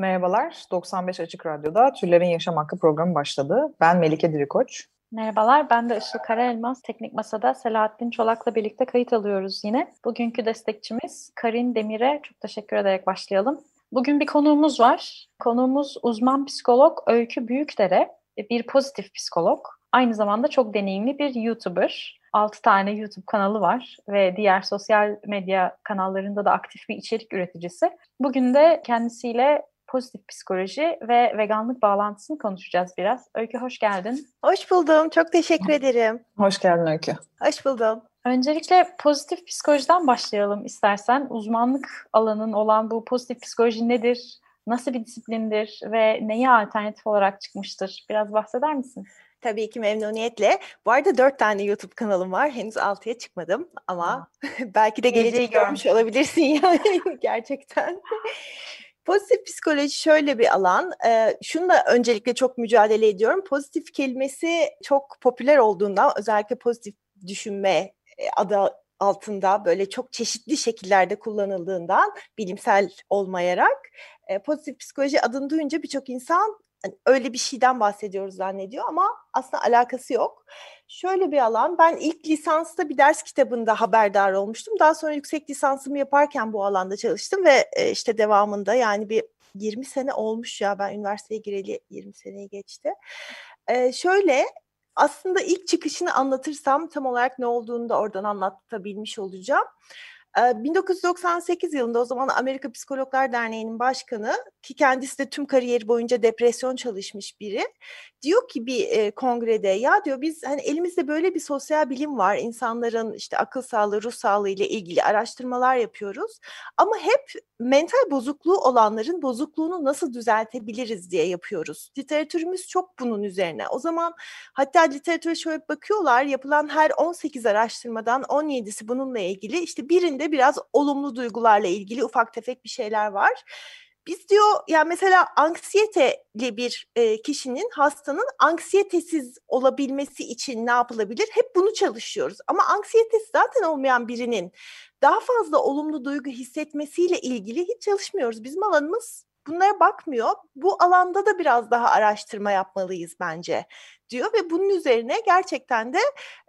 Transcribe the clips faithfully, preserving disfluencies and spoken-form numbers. Merhabalar, doksan beş Açık Radyo'da Türlerin Yaşam Hakkı programı başladı. Ben Melike Dirikoç. Merhabalar, ben de Işıl Karaelmas. Teknik Masa'da Selahattin Çolak'la birlikte kayıt alıyoruz yine. Bugünkü destekçimiz Karin Demir'e çok teşekkür ederek başlayalım. Bugün bir konuğumuz var. Konuğumuz uzman psikolog Öykü Büyükdere, bir pozitif psikolog. Aynı zamanda çok deneyimli bir YouTuber. altı tane YouTube kanalı var ve diğer sosyal medya kanallarında da aktif bir içerik üreticisi. Bugün de kendisiyle pozitif psikoloji ve veganlık bağlantısını konuşacağız biraz. Öykü hoş geldin. Hoş buldum. Çok teşekkür ederim. Hoş geldin Öykü. Hoş buldum. Öncelikle pozitif psikolojiden başlayalım istersen. Uzmanlık alanın olan bu pozitif psikoloji nedir? Nasıl bir disiplindir ve neye alternatif olarak çıkmıştır? Biraz bahseder misin? Tabii ki memnuniyetle. Bu arada dört tane YouTube kanalım var. Henüz altıya çıkmadım ama belki de geleceği görmüş olabilirsin yani gerçekten. Pozitif psikoloji şöyle bir alan. E, şununla öncelikle çok mücadele ediyorum. Pozitif kelimesi çok popüler olduğundan, özellikle pozitif düşünme adı altında böyle çok çeşitli şekillerde kullanıldığından, bilimsel olmayarak e, pozitif psikoloji adını duyunca birçok insan hani öyle bir şeyden bahsediyoruz zannediyor ama aslında alakası yok. Şöyle bir alan, ben ilk lisansta bir ders kitabında haberdar olmuştum. Daha sonra yüksek lisansımı yaparken bu alanda çalıştım ve işte devamında yani bir yirmi sene olmuş ya, ben üniversiteye gireli yirmi seneyi geçti. Ee, şöyle aslında ilk çıkışını anlatırsam tam olarak ne olduğunu da oradan anlatabilmiş olacağım. bin dokuz yüz doksan sekiz yılında o zaman Amerika Psikologlar Derneği'nin başkanı, ki kendisi de tüm kariyeri boyunca depresyon çalışmış biri, diyor ki bir e, kongrede, ya diyor biz hani elimizde böyle bir sosyal bilim var, insanların işte akıl sağlığı, ruh sağlığı ile ilgili araştırmalar yapıyoruz ama hep mental bozukluğu olanların bozukluğunu nasıl düzeltebiliriz diye yapıyoruz. Literatürümüz çok bunun üzerine. O zaman hatta literatüre şöyle bakıyorlar, yapılan her on sekiz araştırmadan on yedisi bununla ilgili, işte birinde biraz olumlu duygularla ilgili ufak tefek bir şeyler var. Biz diyor yani mesela anksiyeteli bir e, kişinin, hastanın anksiyetesiz olabilmesi için ne yapılabilir? Hep bunu çalışıyoruz. Ama anksiyetesi zaten olmayan birinin daha fazla olumlu duygu hissetmesiyle ilgili hiç çalışmıyoruz. Bizim alanımız bunlara bakmıyor. Bu alanda da biraz daha araştırma yapmalıyız bence diyor ve bunun üzerine gerçekten de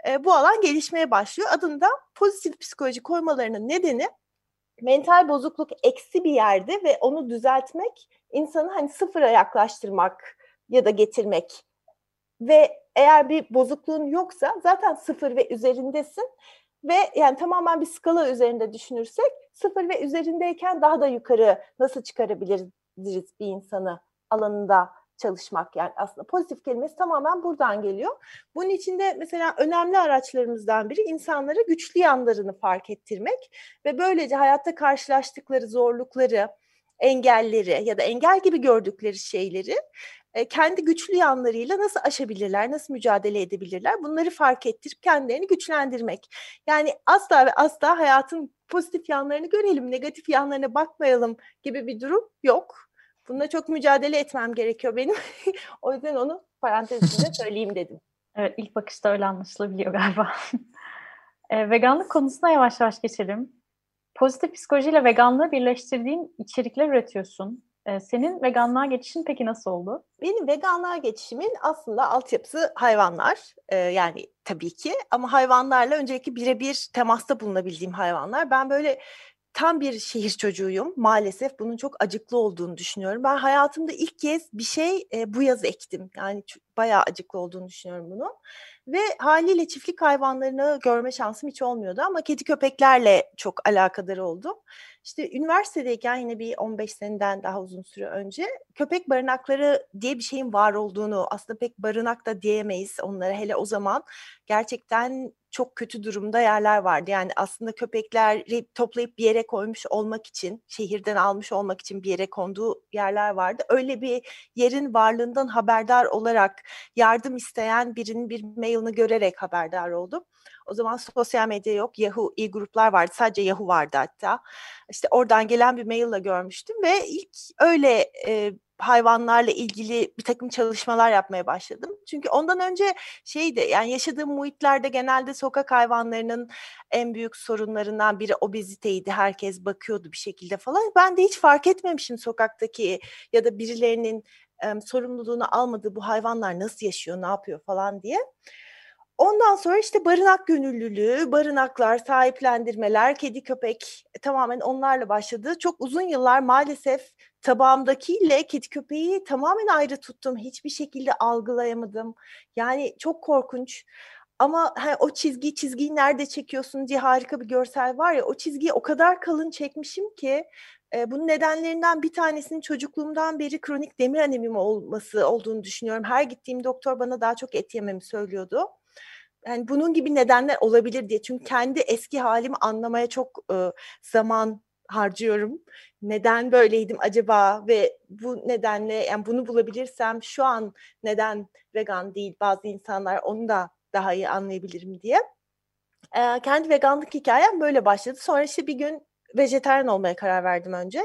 e, bu alan gelişmeye başlıyor. Adını da pozitif psikoloji koymalarının nedeni, mental bozukluk eksi bir yerde ve onu düzeltmek, insanı hani sıfıra yaklaştırmak ya da getirmek. Ve eğer bir bozukluğun yoksa zaten sıfır ve üzerindesin ve yani tamamen bir skala üzerinde düşünürsek sıfır ve üzerindeyken daha da yukarı nasıl çıkarabiliriz bir insanı alanında çalışmak. Yani aslında pozitif kelimesi tamamen buradan geliyor. Bunun için de mesela önemli araçlarımızdan biri insanlara güçlü yanlarını fark ettirmek ve böylece hayatta karşılaştıkları zorlukları, engelleri ya da engel gibi gördükleri şeyleri kendi güçlü yanlarıyla nasıl aşabilirler, nasıl mücadele edebilirler, bunları fark ettirip kendilerini güçlendirmek. Yani asla ve asla hayatın pozitif yanlarını görelim, negatif yanlarına bakmayalım gibi bir durum yok. Bununla çok mücadele etmem gerekiyor benim. O yüzden onu parantez içinde söyleyeyim dedim. Evet, ilk bakışta öyle anlaşılabiliyor galiba. e, veganlık konusuna yavaş yavaş geçelim. Pozitif psikolojiyle veganlığı birleştirdiğin içerikler üretiyorsun. E, senin veganlığa geçişin peki nasıl oldu? Benim veganlığa geçişimin aslında altyapısı hayvanlar. E, yani tabii ki ama hayvanlarla önceki birebir temasta bulunabildiğim hayvanlar. Ben böyle... Tam bir şehir çocuğuyum. Maalesef bunun çok acıklı olduğunu düşünüyorum. Ben hayatımda ilk kez bir şey e, bu yaz ektim. Yani bayağı acıklı olduğunu düşünüyorum bunu. Ve haliyle çiftlik hayvanlarını görme şansım hiç olmuyordu ama kedi köpeklerle çok alakadar oldum. İşte üniversitedeyken yine bir on beş seneden daha uzun süre önce köpek barınakları diye bir şeyin var olduğunu, aslında pek barınak da diyemeyiz onlara hele o zaman, gerçekten çok kötü durumda yerler vardı. Yani aslında köpekleri toplayıp bir yere koymuş olmak için, şehirden almış olmak için bir yere konduğu yerler vardı. Öyle bir yerin varlığından haberdar olarak yardım isteyen birinin bir mailini görerek haberdar oldum. O zaman sosyal medya yok, Yahoo iyi gruplar vardı, sadece Yahoo vardı hatta. İşte oradan gelen bir maille görmüştüm ve ilk öyle e, hayvanlarla ilgili bir takım çalışmalar yapmaya başladım. Çünkü ondan önce şeydi, yani yaşadığım muhitlerde genelde sokak hayvanlarının en büyük sorunlarından biri obeziteydi. Herkes bakıyordu bir şekilde falan. Ben de hiç fark etmemişim sokaktaki ya da birilerinin e, sorumluluğunu almadığı bu hayvanlar nasıl yaşıyor, ne yapıyor falan diye. Ondan sonra işte barınak gönüllülüğü, barınaklar, sahiplendirmeler, kedi köpek tamamen onlarla başladı. Çok uzun yıllar maalesef tabağımdakiyle kedi köpeği tamamen ayrı tuttum. Hiçbir şekilde algılayamadım. Yani çok korkunç. Ama hani o çizgiyi çizgiyi nerede çekiyorsun diye harika bir görsel var ya, o çizgiyi o kadar kalın çekmişim ki e, bunun nedenlerinden bir tanesinin çocukluğumdan beri kronik demir anemim olması olduğunu düşünüyorum. Her gittiğim doktor bana daha çok et yememi söylüyordu. Yani bunun gibi nedenler olabilir diye. Çünkü kendi eski halimi anlamaya çok e, zaman harcıyorum. Neden böyleydim acaba ve bu nedenle, yani bunu bulabilirsem şu an neden vegan değil bazı insanlar, onu da daha iyi anlayabilirim diye. E, kendi veganlık hikayem böyle başladı. Sonra işte bir gün vejetaryen olmaya karar verdim önce.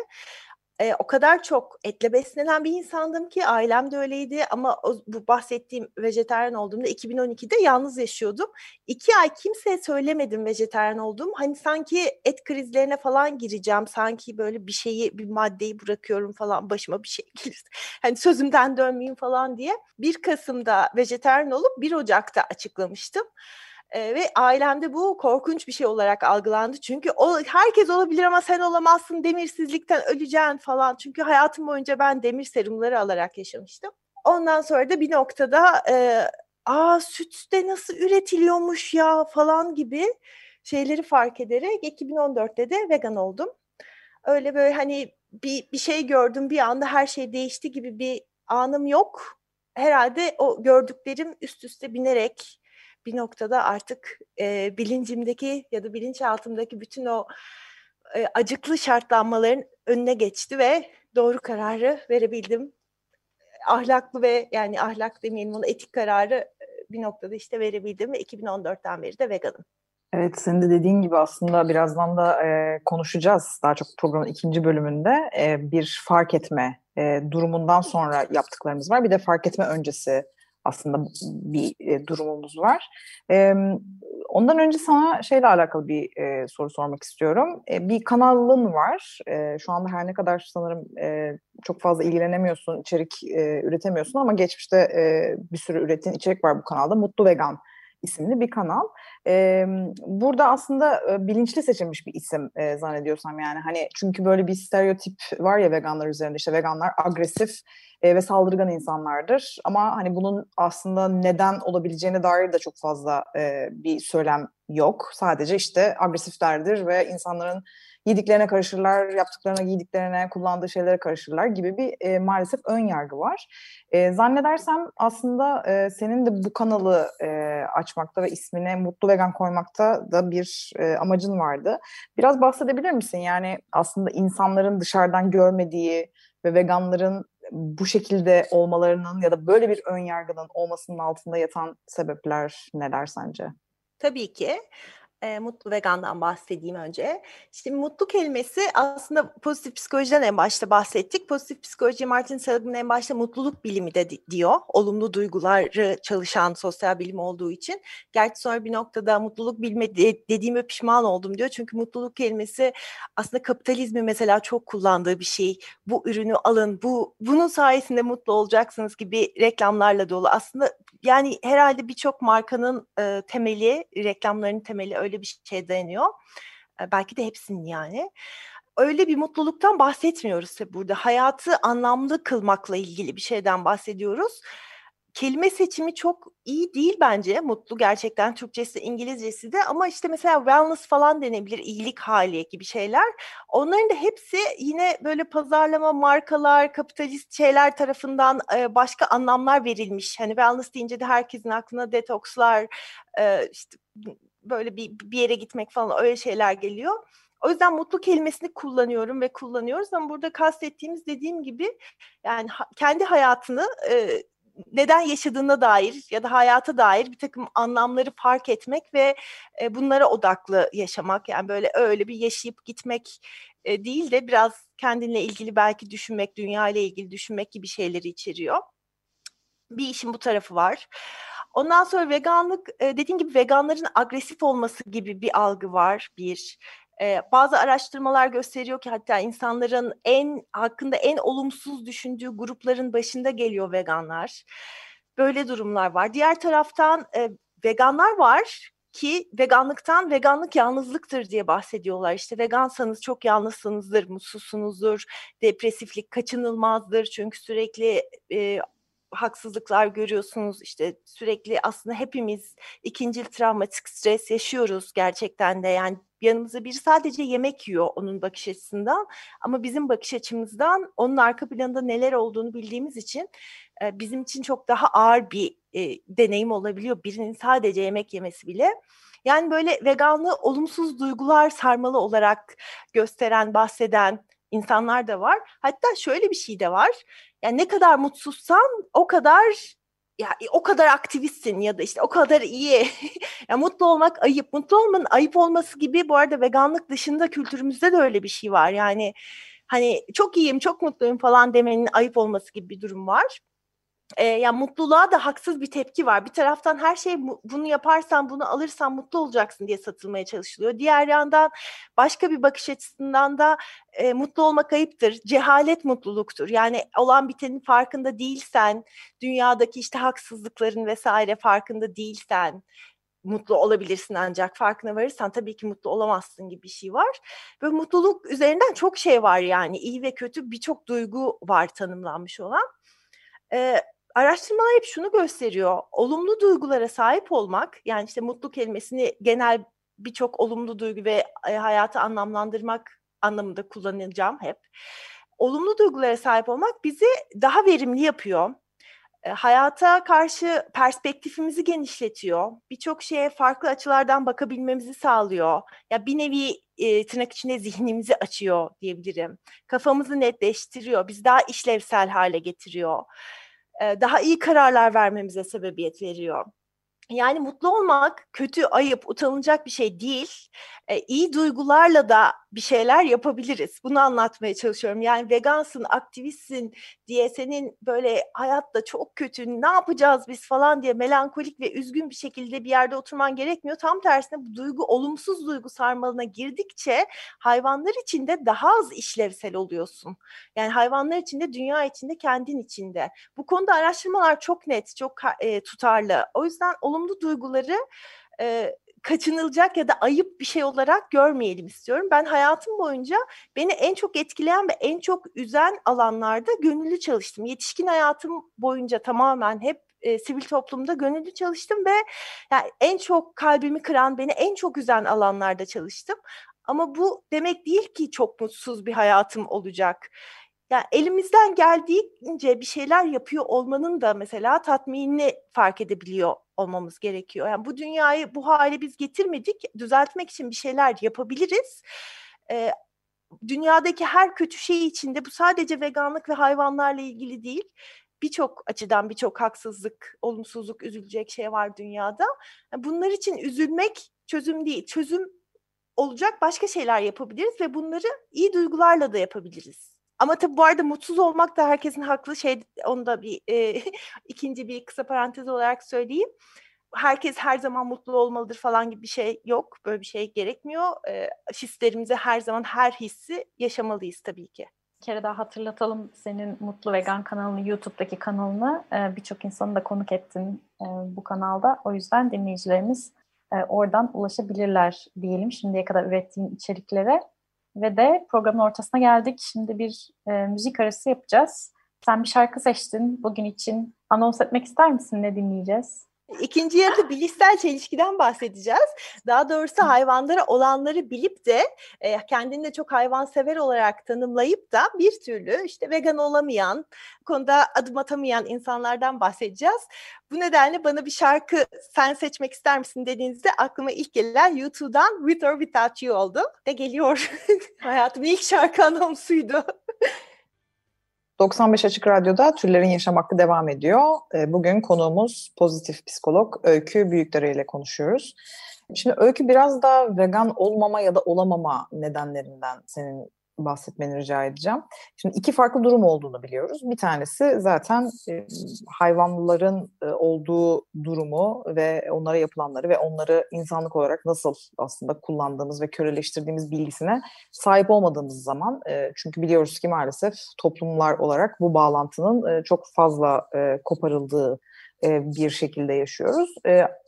E, o kadar çok etle beslenen bir insandım ki, ailem de öyleydi, ama o, bu bahsettiğim vejetaryen olduğumda iki bin on ikide yalnız yaşıyordum. İki ay kimseye söylemedim vejetaryen olduğum. Hani sanki et krizlerine falan gireceğim, sanki böyle bir şeyi, bir maddeyi bırakıyorum falan, başıma bir şey gelir, hani sözümden dönmeyeyim falan diye. bir Kasım'da vejetaryen olup bir Ocak'ta açıklamıştım. Ee, ve ailemde bu korkunç bir şey olarak algılandı. Çünkü o, herkes olabilir ama sen olamazsın, demirsizlikten öleceksin falan. Çünkü hayatım boyunca ben demir serumları alarak yaşamıştım. Ondan sonra da bir noktada e, aa süt de nasıl üretiliyormuş ya falan gibi şeyleri fark ederek iki bin on dörtte de vegan oldum. Öyle böyle hani bir, bir şey gördüm, bir anda her şey değişti gibi bir anım yok. Herhalde o gördüklerim üst üste binerek bir noktada artık e, bilincimdeki ya da bilinçaltımdaki bütün o e, acıklı şartlanmaların önüne geçti ve doğru kararı verebildim. Ahlaklı ve yani ahlak demeyelim ona, etik kararı bir noktada işte verebildim ve iki bin on dörtten beri de veganım. Evet, senin de dediğin gibi aslında birazdan da e, konuşacağız. Daha çok programın ikinci bölümünde e, bir fark etme e, durumundan sonra yaptıklarımız var. Bir de fark etme öncesi aslında bir e, durumumuz var. E, ondan önce sana şeyle alakalı bir e, soru sormak istiyorum. E, bir kanalın var. E, şu anda her ne kadar sanırım e, çok fazla ilgilenemiyorsun, içerik e, üretemiyorsun ama geçmişte e, bir sürü ürettiğin içerik var bu kanalda. Mutlu Vegan isimli bir kanal. E, burada aslında e, bilinçli seçilmiş bir isim e, zannediyorsam yani. Hani çünkü böyle bir stereotip var ya veganlar üzerinde, işte veganlar agresif ve saldırgan insanlardır. Ama hani bunun aslında neden olabileceğine dair de çok fazla e, bir söylem yok. Sadece işte agresiflerdir ve insanların yediklerine karışırlar, yaptıklarına, giydiklerine, kullandığı şeylere karışırlar gibi bir e, maalesef ön yargı var. E, zannedersem aslında e, senin de bu kanalı e, açmakta ve ismine Mutlu Vegan koymakta da bir e, amacın vardı. Biraz bahsedebilir misin? Yani aslında insanların dışarıdan görmediği ve veganların bu şekilde olmalarının ya da böyle bir ön yargının olmasının altında yatan sebepler neler sence? Tabii ki. E, Mutlu Vegan'dan bahsedeyim önce. Şimdi mutlu kelimesi aslında pozitif psikolojiden en başta bahsettik. Pozitif psikoloji Martin Seligman en başta mutluluk bilimi de diyor. Olumlu duyguları çalışan sosyal bilim olduğu için. Gerçi sonra bir noktada mutluluk bilimi dediğime pişman oldum diyor. Çünkü mutluluk kelimesi aslında kapitalizmi mesela çok kullandığı bir şey. Bu ürünü alın, bu bunun sayesinde mutlu olacaksınız gibi reklamlarla dolu. Aslında yani herhalde birçok markanın e, temeli, reklamlarının temeli öyle bir şeye dayanıyor. Belki de hepsinin yani. Öyle bir mutluluktan bahsetmiyoruz burada. Hayatı anlamlı kılmakla ilgili bir şeyden bahsediyoruz. Kelime seçimi çok iyi değil bence. Mutlu gerçekten Türkçesi, İngilizcesi de, ama işte mesela wellness falan denebilir, iyilik hali gibi şeyler. Onların da hepsi yine böyle pazarlama, markalar, kapitalist şeyler tarafından başka anlamlar verilmiş. Hani wellness deyince de herkesin aklına detokslar, işte böyle bir, bir yere gitmek falan, öyle şeyler geliyor. O yüzden mutlu kelimesini kullanıyorum ve kullanıyoruz ama burada kastettiğimiz, dediğim gibi, yani kendi hayatını e, neden yaşadığına dair ya da hayata dair bir takım anlamları fark etmek ve e, bunlara odaklı yaşamak. Yani böyle öyle bir yaşayıp gitmek e, değil de biraz kendinle ilgili belki düşünmek, dünyayla ilgili düşünmek gibi şeyleri içeriyor. Bir işin bu tarafı var. Ondan sonra veganlık, e, dediğim gibi veganların agresif olması gibi bir algı var bir. Ee, bazı araştırmalar gösteriyor ki hatta insanların en hakkında en olumsuz düşündüğü grupların başında geliyor veganlar. Böyle durumlar var. Diğer taraftan e, veganlar var ki veganlıktan veganlık yalnızlıktır diye bahsediyorlar. İşte vegansanız çok yalnızsınızdır, mutsuzsunuzdur, depresiflik kaçınılmazdır çünkü sürekli e, haksızlıklar görüyorsunuz, işte sürekli aslında hepimiz ikincil travmatik stres yaşıyoruz gerçekten de. Yani yanımıza biri sadece yemek yiyor onun bakış açısından, ama bizim bakış açımızdan onun arka planında neler olduğunu bildiğimiz için e, bizim için çok daha ağır bir e, deneyim olabiliyor birinin sadece yemek yemesi bile. Yani böyle veganlığı olumsuz duygular sarmalı olarak gösteren, bahseden insanlar da var. Hatta şöyle bir şey de var. Yani ne kadar mutsuzsan o kadar, ya o kadar aktivistsin ya da işte o kadar iyi. Ya mutlu olmak ayıp. Mutlu olmanın ayıp olması gibi, bu arada veganlık dışında kültürümüzde de öyle bir şey var. Yani hani çok iyiyim, çok mutluyum falan demenin ayıp olması gibi bir durum var. Ee, yani mutluluğa da haksız bir tepki var. Bir taraftan her şey bunu yaparsan, bunu alırsan mutlu olacaksın diye satılmaya çalışılıyor. Diğer yandan başka bir bakış açısından da e, mutlu olmak ayıptır. Cehalet mutluluktur. Yani olan bitenin farkında değilsen, dünyadaki işte haksızlıkların vesaire farkında değilsen mutlu olabilirsin, ancak farkına varırsan tabii ki mutlu olamazsın gibi bir şey var. Böyle mutluluk üzerinden çok şey var yani. İyi ve kötü birçok duygu var tanımlanmış olan. Ee, araştırmalar hep şunu gösteriyor: olumlu duygulara sahip olmak, yani işte mutlu kelimesini genel birçok olumlu duygu ve e, hayatı anlamlandırmak anlamında kullanacağım hep. Olumlu duygulara sahip olmak bizi daha verimli yapıyor. E, hayata karşı perspektifimizi genişletiyor. Birçok şeye farklı açılardan bakabilmemizi sağlıyor. Ya bir nevi e, tırnak içinde zihnimizi açıyor diyebilirim. Kafamızı netleştiriyor. Bizi daha işlevsel hale getiriyor. E, daha iyi kararlar vermemize sebebiyet veriyor. Yani mutlu olmak kötü, ayıp, utanılacak bir şey değil. E, iyi duygularla da bir şeyler yapabiliriz. Bunu anlatmaya çalışıyorum. Yani vegansın, aktivistsin diye senin böyle hayatta çok kötü, ne yapacağız biz falan diye melankolik ve üzgün bir şekilde bir yerde oturman gerekmiyor. Tam tersine bu duygu, olumsuz duygu sarmalına girdikçe hayvanlar içinde daha az işlevsel oluyorsun. Yani hayvanlar içinde, dünya içinde, kendin içinde. Bu konuda araştırmalar çok net, çok e, tutarlı. O yüzden olumlu duyguları e, kaçınılacak ya da ayıp bir şey olarak görmeyelim istiyorum. Ben hayatım boyunca beni en çok etkileyen ve en çok üzen alanlarda gönüllü çalıştım. Yetişkin hayatım boyunca tamamen hep e, sivil toplumda gönüllü çalıştım ve yani en çok kalbimi kıran, beni en çok üzen alanlarda çalıştım. Ama bu demek değil ki çok mutsuz bir hayatım olacak. Yani elimizden geldiğince bir şeyler yapıyor olmanın da mesela tatminini fark edebiliyor olmamız gerekiyor. Yani bu dünyayı bu hale biz getirmedik. Düzeltmek için bir şeyler yapabiliriz. Ee, dünyadaki her kötü şey içinde, bu sadece veganlık ve hayvanlarla ilgili değil, birçok açıdan birçok haksızlık, olumsuzluk, üzülecek şey var dünyada. Yani bunlar için üzülmek çözüm değil. Çözüm olacak başka şeyler yapabiliriz ve bunları iyi duygularla da yapabiliriz. Ama tabii bu arada mutsuz olmak da herkesin haklı şey, onu da bir e, ikinci bir kısa parantez olarak söyleyeyim. Herkes her zaman mutlu olmalıdır falan gibi bir şey yok. Böyle bir şey gerekmiyor. E, hislerimize her zaman, her hissi yaşamalıyız tabii ki. Bir kere daha hatırlatalım senin Mutlu Vegan kanalını, YouTube'daki kanalını. E, birçok insanı da konuk ettin e, bu kanalda. O yüzden dinleyicilerimiz e, oradan ulaşabilirler diyelim şimdiye kadar ürettiğin içeriklere. Ve de programın ortasına geldik. Şimdi bir e, müzik arası yapacağız. Sen bir şarkı seçtin bugün için. Anons etmek ister misin? Ne dinleyeceğiz? İkinci yarıda bilişsel çelişkiden bahsedeceğiz. Daha doğrusu hayvanlara olanları bilip de kendini de çok hayvansever olarak tanımlayıp da bir türlü işte vegan olamayan, bu konuda adım atamayan insanlardan bahsedeceğiz. Bu nedenle bana bir şarkı sen seçmek ister misin dediğinizde aklıma ilk gelen U two'dan With or Without You oldu. De geliyor. Hayatımın ilk şarkı anonsuydu. doksan beş Açık Radyo'da Türlerin Yaşam Hakkı devam ediyor. Bugün konuğumuz pozitif psikolog Öykü Büyükdere ile konuşuyoruz. Şimdi Öykü, biraz daha vegan olmama ya da olamama nedenlerinden senin bahsetmeni rica edeceğim. Şimdi iki farklı durum olduğunu biliyoruz. Bir tanesi zaten hayvanların olduğu durumu ve onlara yapılanları ve onları insanlık olarak nasıl aslında kullandığımız ve köleleştirdiğimiz bilgisine sahip olmadığımız zaman, çünkü biliyoruz ki maalesef toplumlar olarak bu bağlantının çok fazla koparıldığı bir şekilde yaşıyoruz.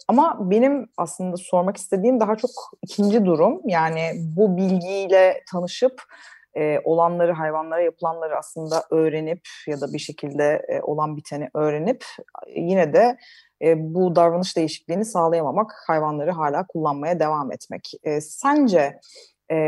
Ama benim aslında sormak istediğim daha çok ikinci durum. Yani bu bilgiyle tanışıp olanları, hayvanlara yapılanları aslında öğrenip ya da bir şekilde olan biteni öğrenip yine de bu davranış değişikliğini sağlayamamak, hayvanları hala kullanmaya devam etmek. Sence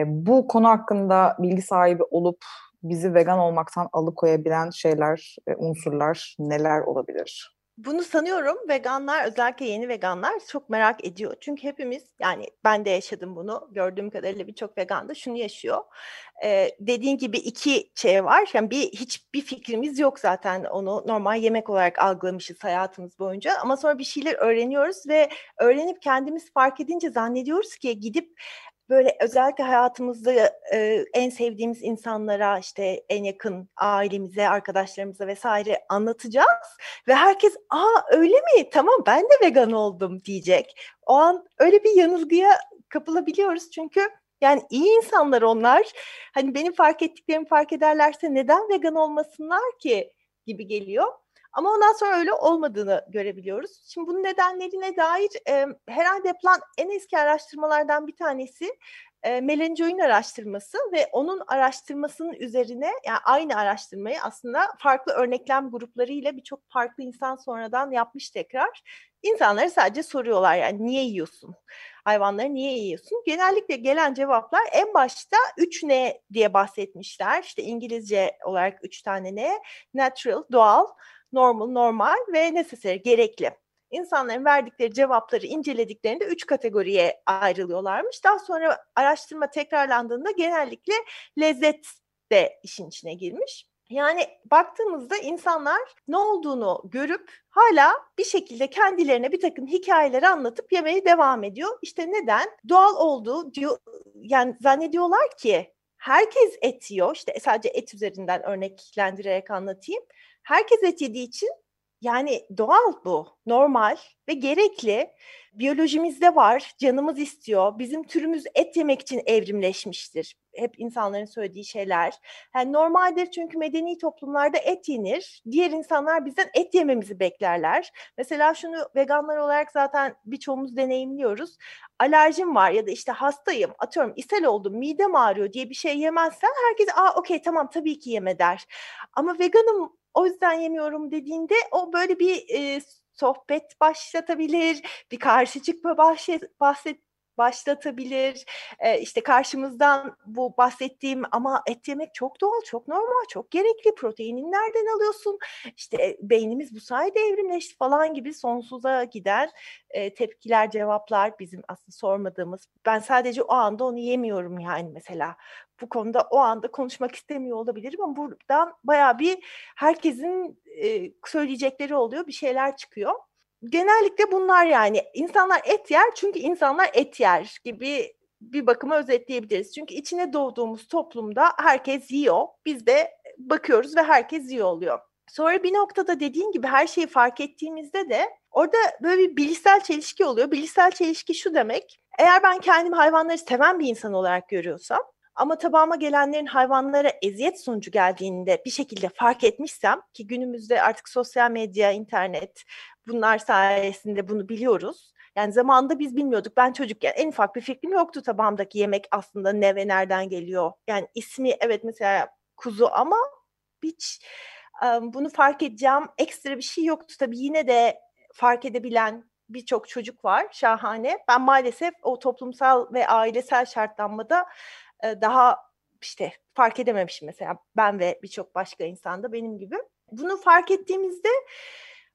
bu konu hakkında bilgi sahibi olup bizi vegan olmaktan alıkoyabilen şeyler, unsurlar neler olabilir? Bunu sanıyorum veganlar, özellikle yeni veganlar çok merak ediyor. Çünkü hepimiz, yani ben de yaşadım bunu, gördüğüm kadarıyla birçok vegan da şunu yaşıyor. Ee, dediğin gibi iki şey var. Yani bir hiçbir fikrimiz yok zaten, onu normal yemek olarak algılamışız hayatımız boyunca. Ama sonra bir şeyler öğreniyoruz ve öğrenip kendimiz fark edince zannediyoruz ki gidip böyle özellikle hayatımızda e, en sevdiğimiz insanlara, işte en yakın ailemize, arkadaşlarımıza vesaire anlatacağız ve herkes "Aa, öyle mi? Tamam, ben de vegan oldum." diyecek. O an öyle bir yanılgıya kapılabiliyoruz çünkü yani iyi insanlar onlar. Hani benim fark ettiklerimi fark ederlerse neden vegan olmasınlar ki gibi geliyor. Ama ondan sonra öyle olmadığını görebiliyoruz. Şimdi bunun nedenlerine dair e, herhalde yapılan en eski araştırmalardan bir tanesi e, Melanjoy'un araştırması ve onun araştırmasının üzerine, yani aynı araştırmayı aslında farklı örneklem gruplarıyla birçok farklı insan sonradan yapmış tekrar. İnsanlara sadece soruyorlar, yani niye yiyorsun? Hayvanları niye yiyorsun? Genellikle gelen cevaplar en başta üç ne diye bahsetmişler. İşte İngilizce olarak üç tane ne? Natural, doğal, normal, normal ve necessary, gerekli. İnsanların verdikleri cevapları incelediklerinde üç kategoriye ayrılıyorlarmış. Daha sonra araştırma tekrarlandığında genellikle lezzet de işin içine girmiş. Yani baktığımızda insanlar ne olduğunu görüp hala bir şekilde kendilerine bir takım hikayeleri anlatıp yemeye devam ediyor. İşte neden? Doğal olduğu diyor, yani zannediyorlar ki herkes et yiyor. İşte sadece et üzerinden örneklendirerek anlatayım. Herkes et yediği için yani doğal bu, normal ve gerekli. Biyolojimizde var, canımız istiyor. Bizim türümüz et yemek için evrimleşmiştir. Hep insanların söylediği şeyler. Yani normaldir çünkü medeni toplumlarda et yenir. Diğer insanlar bizden et yememizi beklerler. Mesela şunu veganlar olarak zaten birçoğumuz deneyimliyoruz. Alerjim var ya da işte hastayım, atıyorum ishal oldum, midem ağrıyor diye bir şey yemezsen herkes "Aa, okey, tamam, tabii ki yeme" der. Ama veganım, o yüzden yemiyorum dediğinde o böyle bir e, sohbet başlatabilir, bir karşı çıkma bahset, bahset, başlatabilir. E, işte karşımızdan bu bahsettiğim "ama et yemek çok doğal, çok normal, çok gerekli, proteinin nereden alıyorsun? İşte beynimiz bu sayede evrimleşti" falan gibi sonsuza gider e, tepkiler, cevaplar bizim aslında sormadığımız. Ben sadece o anda onu yemiyorum yani mesela. Bu konuda o anda konuşmak istemiyor olabilirim ama buradan bayağı bir herkesin e, söyleyecekleri oluyor, bir şeyler çıkıyor. Genellikle bunlar, yani insanlar et yer çünkü insanlar et yer gibi bir bakıma özetleyebiliriz. Çünkü içine doğduğumuz toplumda herkes yiyor, biz de bakıyoruz ve herkes yiyor oluyor. Sonra bir noktada dediğin gibi her şeyi fark ettiğimizde de orada böyle bir bilişsel çelişki oluyor. Bilişsel çelişki şu demek: eğer ben kendimi hayvanları seven bir insan olarak görüyorsam ama tabağıma gelenlerin hayvanlara eziyet sonucu geldiğinde bir şekilde fark etmişsem, ki günümüzde artık sosyal medya, internet, bunlar sayesinde bunu biliyoruz. Yani zamanında biz bilmiyorduk. Ben çocukken en ufak bir fikrim yoktu tabağımdaki yemek aslında ne ve nereden geliyor. Yani ismi evet mesela kuzu ama hiç bunu fark edeceğim ekstra bir şey yoktu. Tabii yine de fark edebilen birçok çocuk var, şahane. Ben maalesef o toplumsal ve ailesel şartlanmada e, daha işte fark edememişim mesela, ben ve birçok başka insan da benim gibi. Bunu fark ettiğimizde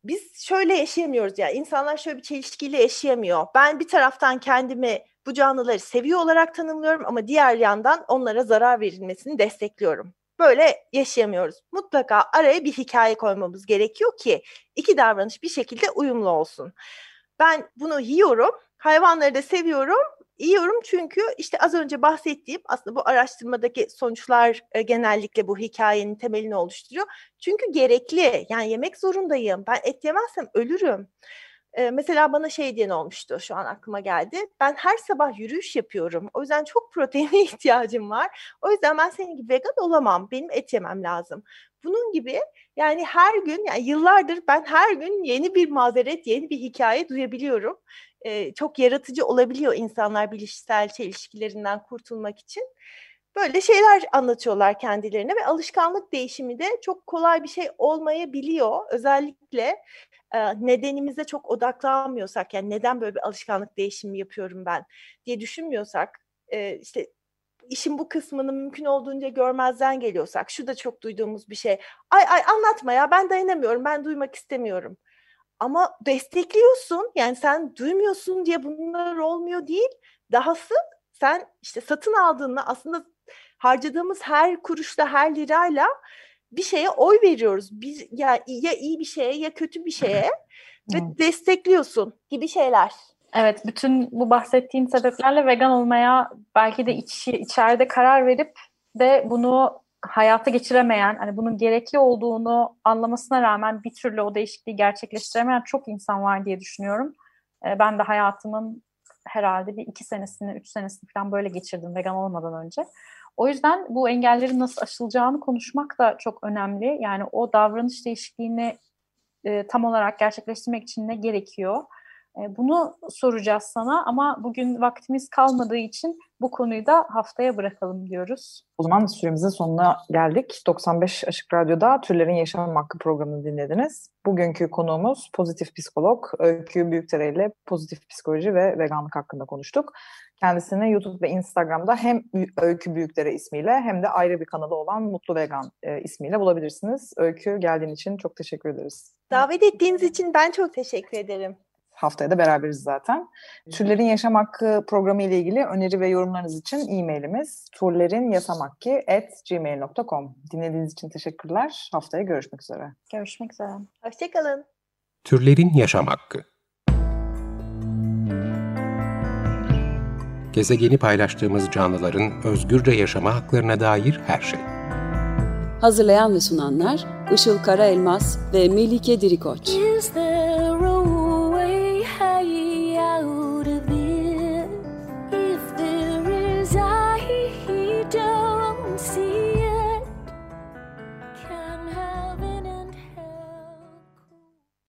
biz şöyle yaşayamıyoruz ya, yani insanlar şöyle bir çelişkiyle yaşayamıyor. Ben bir taraftan kendimi bu canlıları seviyor olarak tanımlıyorum ama diğer yandan onlara zarar verilmesini destekliyorum. Böyle yaşayamıyoruz. Mutlaka araya bir hikaye koymamız gerekiyor ki iki davranış bir şekilde uyumlu olsun. Ben bunu yiyorum, hayvanları da seviyorum. Yiyorum çünkü işte az önce bahsettiğim aslında bu araştırmadaki sonuçlar genellikle bu hikayenin temelini oluşturuyor. Çünkü gerekli, yani yemek zorundayım. Ben et yemezsem ölürüm. Ee, mesela bana şey diyen olmuştu, şu an aklıma geldi. Ben her sabah yürüyüş yapıyorum. O yüzden çok proteine ihtiyacım var. O yüzden ben senin gibi vegan olamam. Benim et yemem lazım. Bunun gibi yani her gün, yani yıllardır ben her gün yeni bir mazeret, yeni bir hikaye duyabiliyorum. Ee, çok yaratıcı olabiliyor insanlar bilişsel çelişkilerinden kurtulmak için. Böyle şeyler anlatıyorlar kendilerine ve alışkanlık değişimi de çok kolay bir şey olmayabiliyor. Özellikle e, nedenimize çok odaklanmıyorsak, yani neden böyle bir alışkanlık değişimi yapıyorum ben diye düşünmüyorsak, e, işte işin bu kısmını mümkün olduğunca görmezden geliyorsak, şu da çok duyduğumuz bir şey. Ay ay anlatma ya, ben dayanamıyorum, ben duymak istemiyorum. Ama destekliyorsun, yani sen duymuyorsun diye bunlar olmuyor değil. Dahası sen işte satın aldığında aslında harcadığımız her kuruşla, her lirayla bir şeye oy veriyoruz. Biz ya, ya iyi bir şeye ya kötü bir şeye ve destekliyorsun gibi şeyler. Evet, bütün bu bahsettiğim sebeplerle vegan olmaya belki de içi, içeride karar verip de bunu hayata geçiremeyen, hani bunun gerekli olduğunu anlamasına rağmen bir türlü o değişikliği gerçekleştiremeyen çok insan var diye düşünüyorum. Ben de hayatımın herhalde bir iki senesini, üç senesini falan böyle geçirdim vegan olmadan önce. O yüzden bu engellerin nasıl aşılacağını konuşmak da çok önemli. Yani o davranış değişikliğini tam olarak gerçekleştirmek için ne gerekiyor? Bunu soracağız sana ama bugün vaktimiz kalmadığı için bu konuyu da haftaya bırakalım diyoruz. O zaman süremizin sonuna geldik. doksan beş Açık Radyo'da Türlerin Yaşam Hakkı programını dinlediniz. Bugünkü konuğumuz pozitif psikolog Öykü Büyükdere ile pozitif psikoloji ve veganlık hakkında konuştuk. Kendisini YouTube ve Instagram'da hem Öykü Büyükdere ismiyle hem de ayrı bir kanalı olan Mutlu Vegan ismiyle bulabilirsiniz. Öykü, geldiğin için çok teşekkür ederiz. Davet ettiğiniz için ben çok teşekkür ederim. Haftaya da beraberiz zaten. Türlerin Yaşam Hakkı programı ile ilgili öneri ve yorumlarınız için e-mailimiz türlerin yaşam hakkı at gmail nokta com. Dinlediğiniz için teşekkürler. Haftaya görüşmek üzere. Görüşmek üzere. Hoşçakalın. Türlerin Yaşam Hakkı. Gezegeni paylaştığımız canlıların özgürce yaşama haklarına dair her şey. Hazırlayan ve sunanlar Işıl Karaelmas ve Melike Dirikoç.